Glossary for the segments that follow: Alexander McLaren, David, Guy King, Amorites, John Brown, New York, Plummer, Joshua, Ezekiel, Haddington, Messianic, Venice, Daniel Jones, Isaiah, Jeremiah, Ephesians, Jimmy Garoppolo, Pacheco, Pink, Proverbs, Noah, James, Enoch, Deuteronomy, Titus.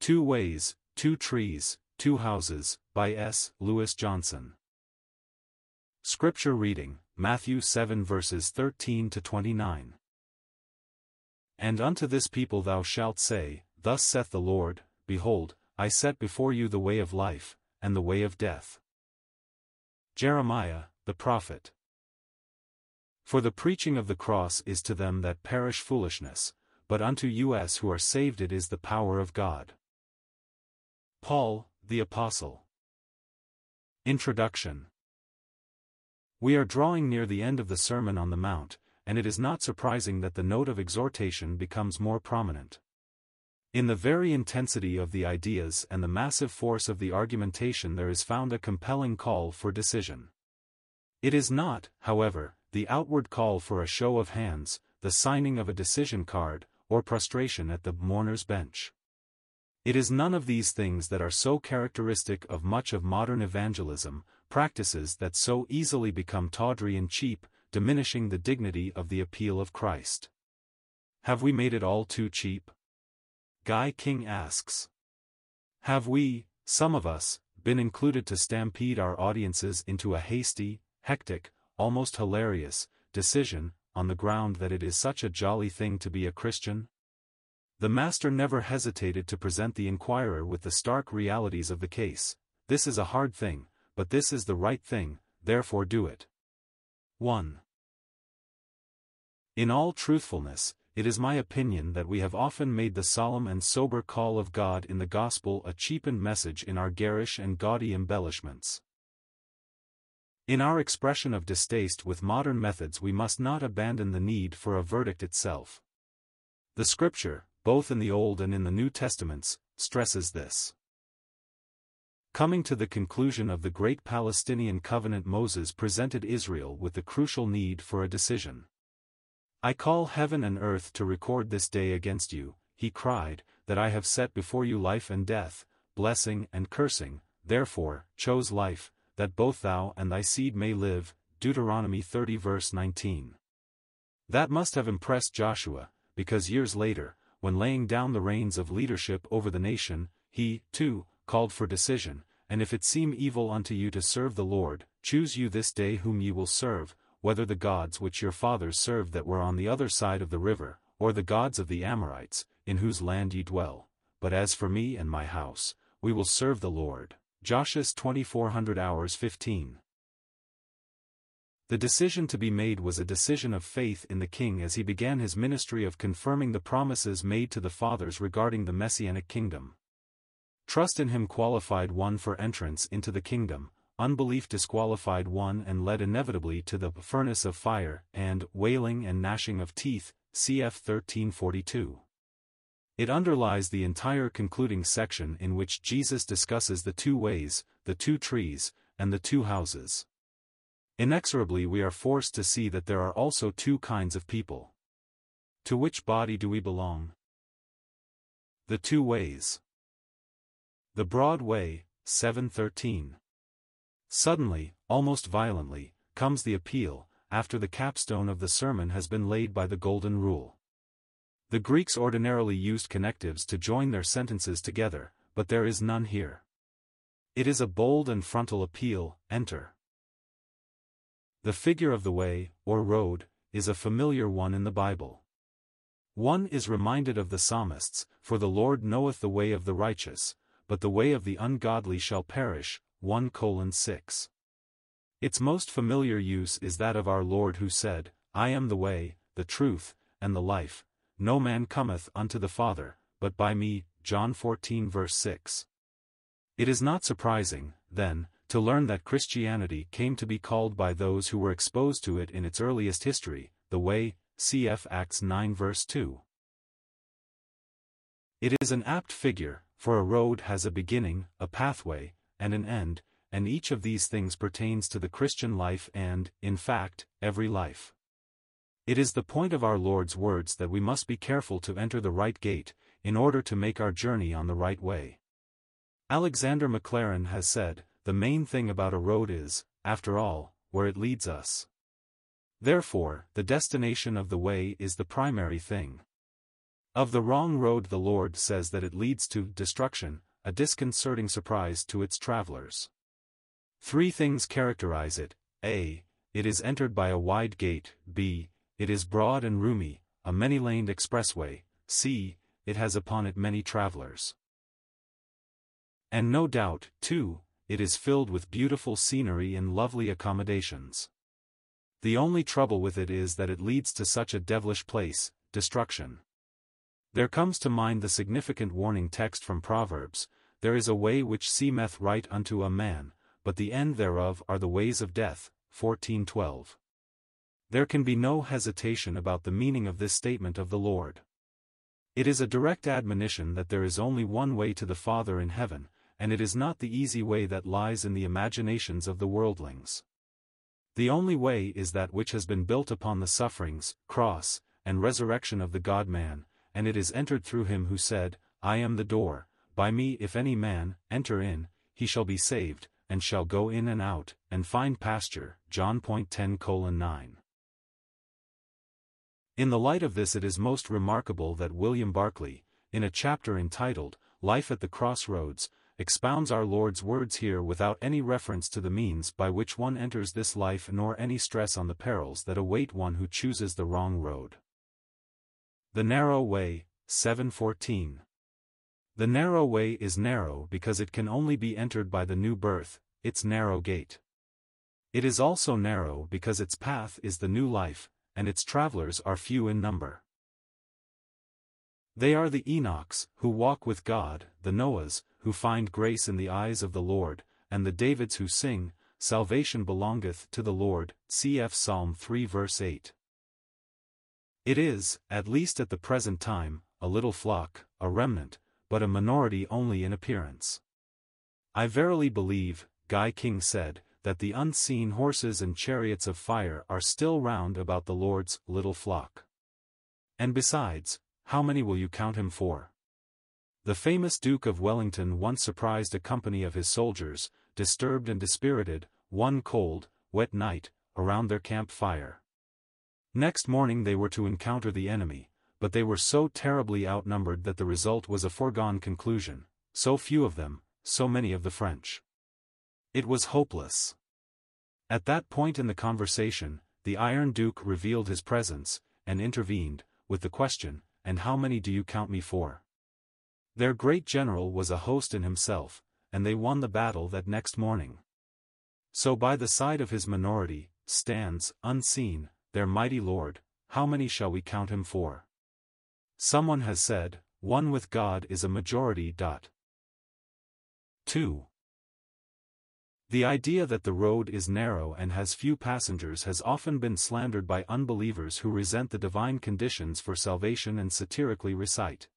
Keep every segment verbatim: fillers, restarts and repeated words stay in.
Two Ways, Two Trees, Two Houses, by S. Lewis Johnson. Scripture reading, Matthew seven verses thirteen to twenty-nine. And unto this people thou shalt say, Thus saith the Lord, Behold, I set before you the way of life, and the way of death. Jeremiah, the prophet. For the preaching of the cross is to them that perish foolishness, but unto us who are saved it is the power of God. Paul, the Apostle. Introduction. We are drawing near the end of the Sermon on the Mount, and it is not surprising that the note of exhortation becomes more prominent. In the very intensity of the ideas and the massive force of the argumentation there is found a compelling call for decision. It is not, however, the outward call for a show of hands, the signing of a decision card, or prostration at the mourner's bench. It is none of these things that are so characteristic of much of modern evangelism, practices that so easily become tawdry and cheap, diminishing the dignity of the appeal of Christ. Have we made it all too cheap? Guy King asks. Have we, some of us, been included to stampede our audiences into a hasty, hectic, almost hilarious, decision, on the ground that it is such a jolly thing to be a Christian? The Master never hesitated to present the inquirer with the stark realities of the case. This is a hard thing, but this is the right thing, therefore do it. one. In all truthfulness, it is my opinion that we have often made the solemn and sober call of God in the Gospel a cheapened message in our garish and gaudy embellishments. In our expression of distaste with modern methods we must not abandon the need for a verdict itself. The Scripture, both in the Old and in the New Testaments, stresses this. Coming to the conclusion of the great Palestinian covenant, Moses presented Israel with the crucial need for a decision. I call heaven and earth to record this day against you, he cried, that I have set before you life and death, blessing and cursing, therefore, choose life, that both thou and thy seed may live, Deuteronomy thirty verse nineteen. That must have impressed Joshua, because years later, when laying down the reins of leadership over the nation, he, too, called for decision, and if it seem evil unto you to serve the Lord, choose you this day whom ye will serve, whether the gods which your fathers served that were on the other side of the river, or the gods of the Amorites, in whose land ye dwell. But as for me and my house, we will serve the Lord. Joshua twenty-four hundred hours fifteen. The decision to be made was a decision of faith in the King as he began his ministry of confirming the promises made to the fathers regarding the Messianic kingdom. Trust in him qualified one for entrance into the kingdom. Unbelief disqualified one and led inevitably to the furnace of fire and wailing and gnashing of teeth, C F thirteen forty-two. It underlies the entire concluding section in which Jesus discusses the two ways, the two trees, and the two houses. Inexorably we are forced to see that there are also two kinds of people. To which body do we belong? The two ways. The broad way, seven thirteen. Suddenly, almost violently, comes the appeal, after the capstone of the sermon has been laid by the golden rule. The Greeks ordinarily used connectives to join their sentences together, but there is none here. It is a bold and frontal appeal, enter. The figure of the way, or road, is a familiar one in the Bible. One is reminded of the psalmists, for the Lord knoweth the way of the righteous, but the way of the ungodly shall perish, one colon six. Its most familiar use is that of our Lord who said, I am the way, the truth, and the life, no man cometh unto the Father, but by me, John fourteen verse six. It is not surprising, then, to learn that Christianity came to be called by those who were exposed to it in its earliest history, the way, cf Acts nine verse two. It is an apt figure, for a road has a beginning, a pathway, and an end, and each of these things pertains to the Christian life and, in fact, every life. It is the point of our Lord's words that we must be careful to enter the right gate, in order to make our journey on the right way. Alexander McLaren has said, the main thing about a road is, after all, where it leads us. Therefore, the destination of the way is the primary thing. Of the wrong road the Lord says that it leads to destruction, a disconcerting surprise to its travelers. Three things characterize it: A. It is entered by a wide gate, B. It is broad and roomy, a many-laned expressway, C. It has upon it many travelers. And no doubt, too, it is filled with beautiful scenery and lovely accommodations. The only trouble with it is that it leads to such a devilish place, destruction. There comes to mind the significant warning text from Proverbs, "There is a way which seemeth right unto a man, but the end thereof are the ways of death," fourteen twelve. There can be no hesitation about the meaning of this statement of the Lord. It is a direct admonition that there is only one way to the Father in heaven, and it is not the easy way that lies in the imaginations of the worldlings. The only way is that which has been built upon the sufferings, cross, and resurrection of the God-man, and it is entered through him who said, "I am the door, by me if any man enter in, he shall be saved, and shall go in and out, and find pasture," John ten colon nine. In the light of this it is most remarkable that William Barclay, in a chapter entitled, "Life at the Crossroads," expounds our Lord's words here without any reference to the means by which one enters this life nor any stress on the perils that await one who chooses the wrong road. The narrow way, seven fourteen. The narrow way is narrow because it can only be entered by the new birth, its narrow gate. It is also narrow because its path is the new life, and its travelers are few in number. They are the Enochs, who walk with God, the Noahs, who find grace in the eyes of the Lord, and the Davids who sing, "Salvation belongeth to the Lord," cf Psalm three verse eight. It is, at least at the present time, a little flock, a remnant, but a minority only in appearance. "I verily believe," Guy King said, "that the unseen horses and chariots of fire are still round about the Lord's little flock. And besides, how many will you count him for?" The famous Duke of Wellington once surprised a company of his soldiers, disturbed and dispirited, one cold, wet night, around their camp fire. Next morning they were to encounter the enemy, but they were so terribly outnumbered that the result was a foregone conclusion: so few of them, so many of the French. It was hopeless. At that point in the conversation, the Iron Duke revealed his presence, and intervened, with the question, "And how many do you count me for?" Their great general was a host in himself, and they won the battle that next morning. So by the side of his minority stands, unseen, their mighty Lord. How many shall we count him for? Someone has said, "One with God is a majority." two. The idea that the road is narrow and has few passengers has often been slandered by unbelievers who resent the divine conditions for salvation and satirically recite,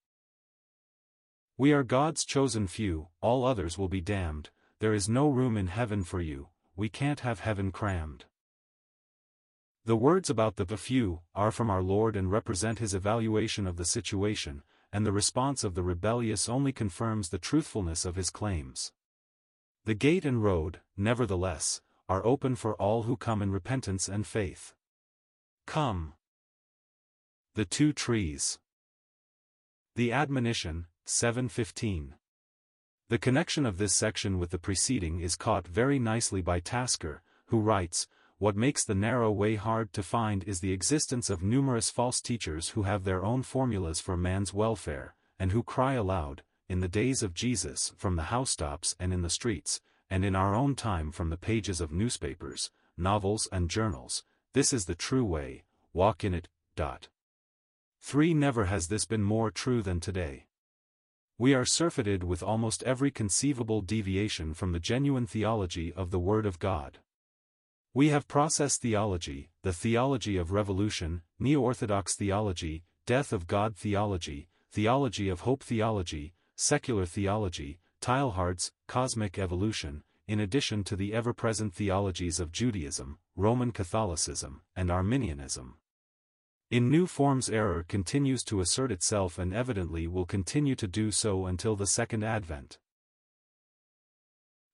"We are God's chosen few, all others will be damned, there is no room in heaven for you, we can't have heaven crammed." The words about the few are from our Lord and represent his evaluation of the situation, and the response of the rebellious only confirms the truthfulness of his claims. The gate and road, nevertheless, are open for all who come in repentance and faith. Come. The two trees. The admonition, seven fifteen. The connection of this section with the preceding is caught very nicely by Tasker, who writes, "What makes the narrow way hard to find is the existence of numerous false teachers who have their own formulas for man's welfare, and who cry aloud, in the days of Jesus from the housetops and in the streets, and in our own time from the pages of newspapers, novels and journals, 'This is the true way, walk in it.'" Three. Never has this been more true than today. We are surfeited with almost every conceivable deviation from the genuine theology of the Word of God. We have process theology, the theology of revolution, neo-orthodox theology, death of God theology, theology of hope theology, secular theology, Teilhard's cosmic evolution, in addition to the ever-present theologies of Judaism, Roman Catholicism, and Arminianism. In new forms error continues to assert itself and evidently will continue to do so until the Second Advent.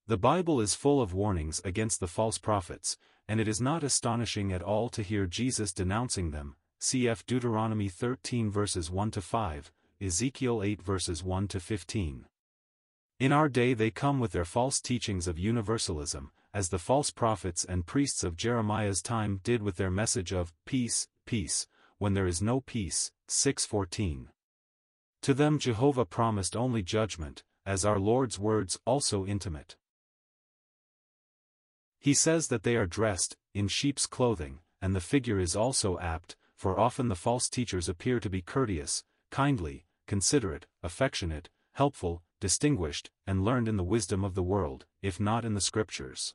The Bible is full of warnings against the false prophets, and it is not astonishing at all to hear Jesus denouncing them, cf Deuteronomy thirteen verses one to five, Ezekiel eight verses one to fifteen. In our day they come with their false teachings of universalism, as the false prophets and priests of Jeremiah's time did with their message of, peace, peace, when there is no peace, six fourteen. To them Jehovah promised only judgment, as our Lord's words also intimate. He says that they are dressed in sheep's clothing, and the figure is also apt, for often the false teachers appear to be courteous, kindly, considerate, affectionate, helpful, distinguished, and learned in the wisdom of the world, if not in the Scriptures.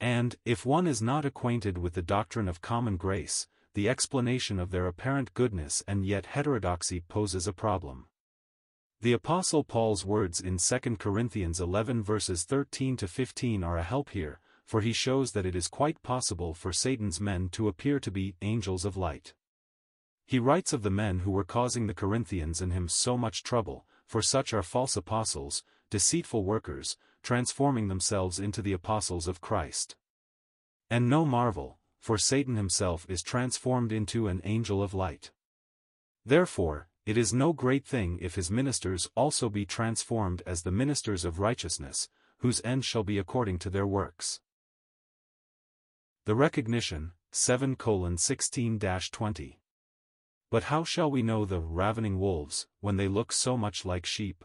And, if one is not acquainted with the doctrine of common grace, the explanation of their apparent goodness and yet heterodoxy poses a problem. The Apostle Paul's words in Second Corinthians eleven verses thirteen to fifteen are a help here, for he shows that it is quite possible for Satan's men to appear to be angels of light. He writes of the men who were causing the Corinthians and him so much trouble, for such are false apostles, deceitful workers, transforming themselves into the apostles of Christ. And no marvel, for Satan himself is transformed into an angel of light. Therefore, it is no great thing if his ministers also be transformed as the ministers of righteousness, whose end shall be according to their works. The recognition, seven colon sixteen to twenty. But how shall we know the ravening wolves, when they look so much like sheep?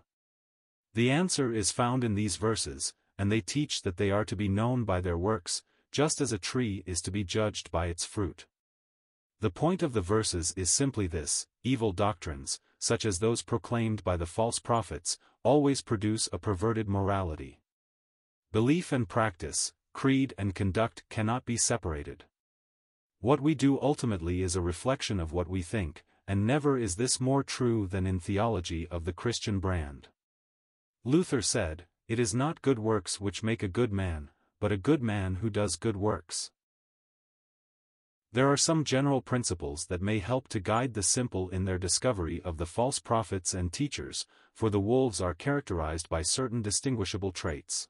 The answer is found in these verses, and they teach that they are to be known by their works, just as a tree is to be judged by its fruit. The point of the verses is simply this: evil doctrines, such as those proclaimed by the false prophets, always produce a perverted morality. Belief and practice, creed and conduct cannot be separated. What we do ultimately is a reflection of what we think, and never is this more true than in theology of the Christian brand. Luther said, "It is not good works which make a good man, but a good man who does good works." There are some general principles that may help to guide the simple in their discovery of the false prophets and teachers, for the wolves are characterized by certain distinguishable traits.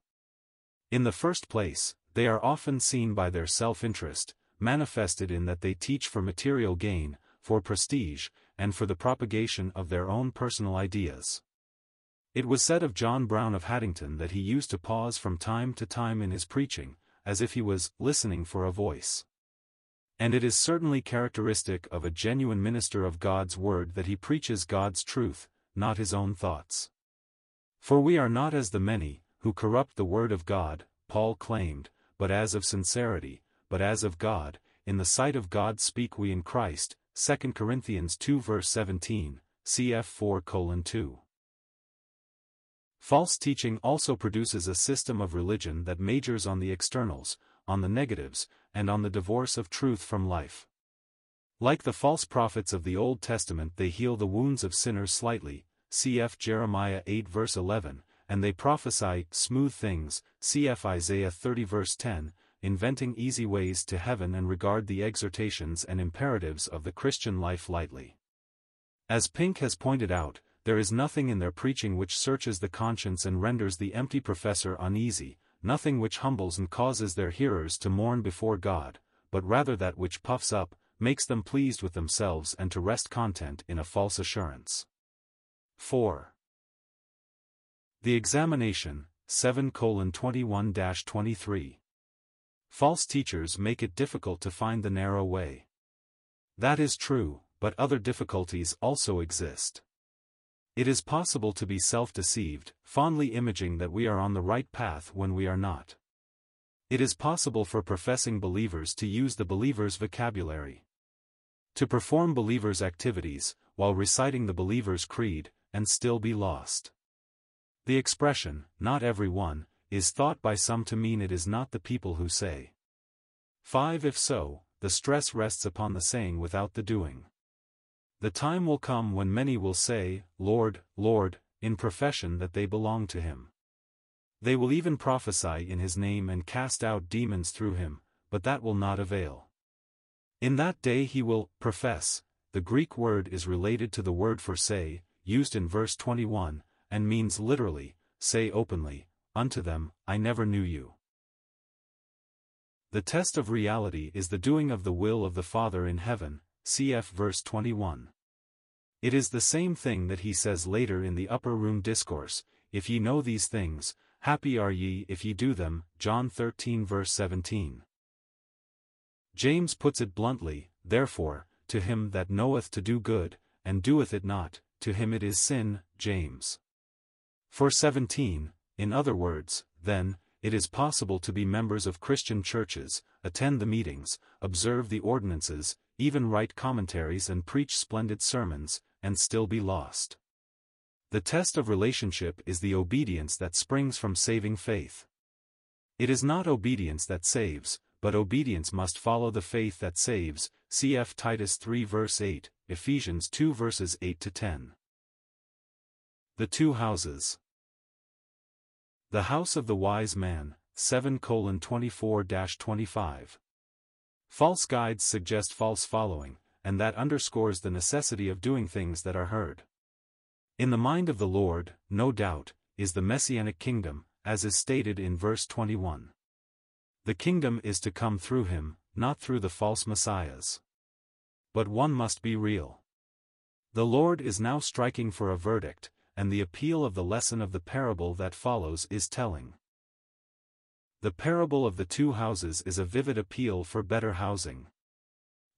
In the first place, they are often seen by their self-interest, manifested in that they teach for material gain, for prestige, and for the propagation of their own personal ideas. It was said of John Brown of Haddington that he used to pause from time to time in his preaching, as if he was listening for a voice. And it is certainly characteristic of a genuine minister of God's word that he preaches God's truth, not his own thoughts. For we are not as the many who corrupt the word of God, Paul claimed, but as of sincerity, but as of God, in the sight of God speak we in Christ, Second Corinthians two verse seventeen, cf four colon two. False teaching also produces a system of religion that majors on the externals, on the negatives, and on the divorce of truth from life. Like the false prophets of the Old Testament, they heal the wounds of sinners slightly, cf Jeremiah eight verse eleven, and they prophesy smooth things, cf Isaiah thirty verse ten, inventing easy ways to heaven and regard the exhortations and imperatives of the Christian life lightly. As Pink has pointed out, there is nothing in their preaching which searches the conscience and renders the empty professor uneasy, nothing which humbles and causes their hearers to mourn before God, but rather that which puffs up, makes them pleased with themselves and to rest content in a false assurance. four. The examination, seven colon twenty-one to twenty-three. False teachers make it difficult to find the narrow way. That is true, but other difficulties also exist. It is possible to be self-deceived, fondly imaging that we are on the right path when we are not. It is possible for professing believers to use the believer's vocabulary, to perform believers' activities, while reciting the believer's creed, and still be lost. The expression, "not everyone," is thought by some to mean it is not the people who say. five. If so, the stress rests upon the saying without the doing. The time will come when many will say, "Lord, Lord," in profession that they belong to Him. They will even prophesy in His name and cast out demons through Him, but that will not avail. In that day He will profess. The Greek word is related to the word for say, used in verse twenty-one, and means literally, "Say openly, unto them, I never knew you." The test of reality is the doing of the will of the Father in heaven, cf verse twenty-one. It is the same thing that he says later in the upper room discourse, if ye know these things, happy are ye if ye do them, John thirteen verse seventeen. James puts it bluntly, therefore, to him that knoweth to do good, and doeth it not, to him it is sin, James four seventeen, in other words, then, it is possible to be members of Christian churches, attend the meetings, observe the ordinances, even write commentaries and preach splendid sermons, and still be lost. The test of relationship is the obedience that springs from saving faith. It is not obedience that saves, but obedience must follow the faith that saves, cf Titus three verse eight, Ephesians two verses eight to ten. The Two Houses. The House of the Wise Man, seven colon twenty-four to twenty-five. False guides suggest false following, and that underscores the necessity of doing things that are heard. In the mind of the Lord, no doubt, is the Messianic kingdom, as is stated in verse twenty-one. The kingdom is to come through him, not through the false messiahs. But one must be real. The Lord is now striking for a verdict, and the appeal of the lesson of the parable that follows is telling. The parable of the two houses is a vivid appeal for better housing.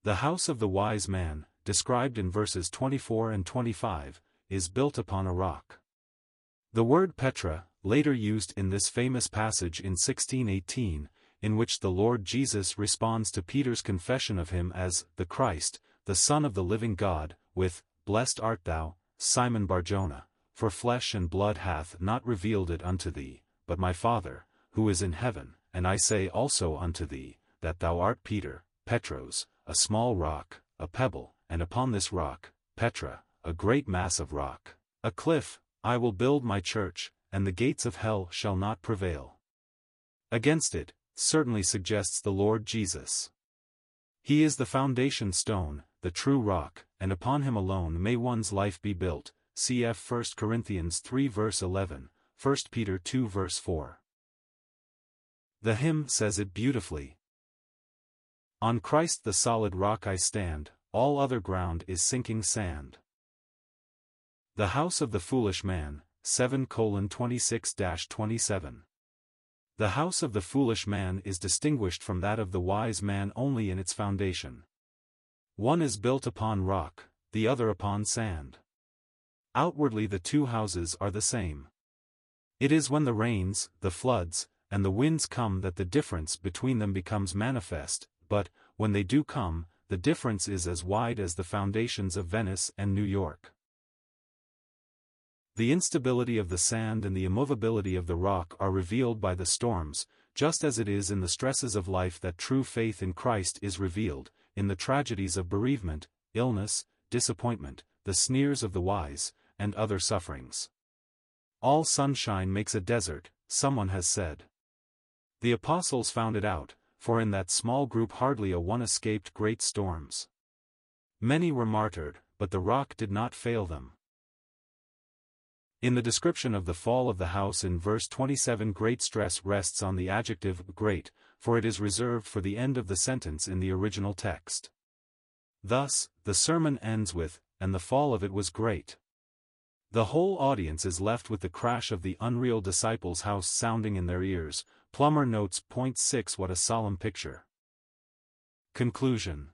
The house of the wise man, described in verses twenty-four and twenty-five, is built upon a rock. The word Petra, later used in this famous passage in sixteen eighteen, in which the Lord Jesus responds to Peter's confession of him as the Christ, the Son of the living God, with, "Blessed art thou, Simon Barjona, for flesh and blood hath not revealed it unto thee, but my Father, who is in heaven, and I say also unto thee, that thou art Peter, Petros, a small rock, a pebble, and upon this rock, Petra, a great mass of rock, a cliff, I will build my church, and the gates of hell shall not prevail." Against it, certainly suggests the Lord Jesus. He is the foundation stone, the true rock, and upon him alone may one's life be built, cf first Corinthians three verse eleven, first Peter two verse four. The hymn says it beautifully. On Christ the solid rock I stand, all other ground is sinking sand. The house of the foolish man, seven colon twenty-six to twenty-seven. The house of the foolish man is distinguished from that of the wise man only in its foundation. One is built upon rock, the other upon sand. Outwardly the two houses are the same. It is when the rains, the floods, and the winds come that the difference between them becomes manifest, but, when they do come, the difference is as wide as the foundations of Venice and New York. The instability of the sand and the immovability of the rock are revealed by the storms, just as it is in the stresses of life that true faith in Christ is revealed, in the tragedies of bereavement, illness, disappointment, the sneers of the wise, and other sufferings. All sunshine makes a desert, someone has said. The apostles found it out, for in that small group hardly a one escaped great storms. Many were martyred, but the rock did not fail them. In the description of the fall of the house in verse twenty-seven, great stress rests on the adjective great, for it is reserved for the end of the sentence in the original text. Thus, the sermon ends with, "And the fall of it was great." The whole audience is left with the crash of the unreal disciples' house sounding in their ears. Plummer notes. Point six. What a solemn picture. Conclusion.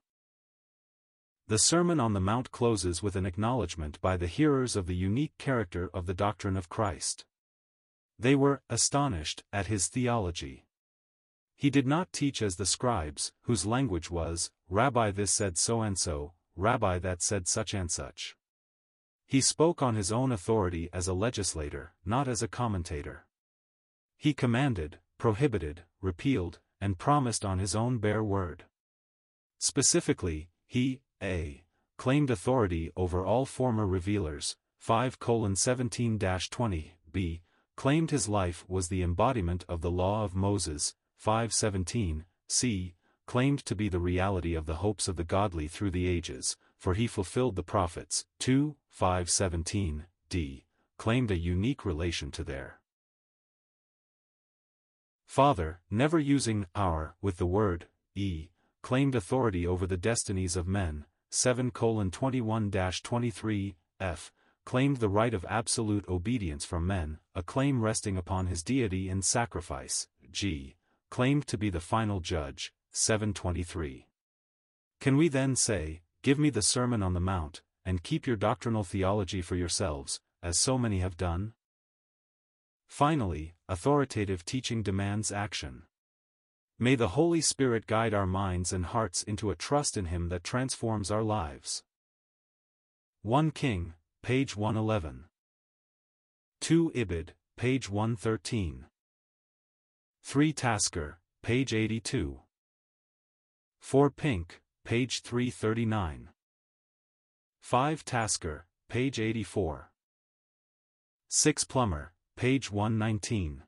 The Sermon on the Mount closes with an acknowledgement by the hearers of the unique character of the doctrine of Christ. They were astonished at his theology. He did not teach as the scribes, whose language was, "Rabbi this said so and so, Rabbi that said such and such." He spoke on his own authority as a legislator, not as a commentator. He commanded, prohibited, repealed, and promised on his own bare word. Specifically, he a. claimed authority over all former revealers, five colon seventeen to twenty, b. claimed his life was the embodiment of the law of Moses, five seventeen, c. claimed to be the reality of the hopes of the godly through the ages, for he fulfilled the prophets, two, five seventeen, d. claimed a unique relation to their Father, never using our with the word, e. claimed authority over the destinies of men, seven twenty-one to twenty-three, f, claimed the right of absolute obedience from men, a claim resting upon his deity in sacrifice, g, claimed to be the final judge, seven twenty-three. Can we then say, give me the Sermon on the Mount, and keep your doctrinal theology for yourselves, as so many have done? Finally, authoritative teaching demands action. May the Holy Spirit guide our minds and hearts into a trust in Him that transforms our lives. First King, page one eleven. Second Ibid, page one thirteen. Third Tasker, page eighty-two. Fourth Pink, page three thirty-nine. Fifth Tasker, page eighty-four. Sixth Plummer, page one nineteen.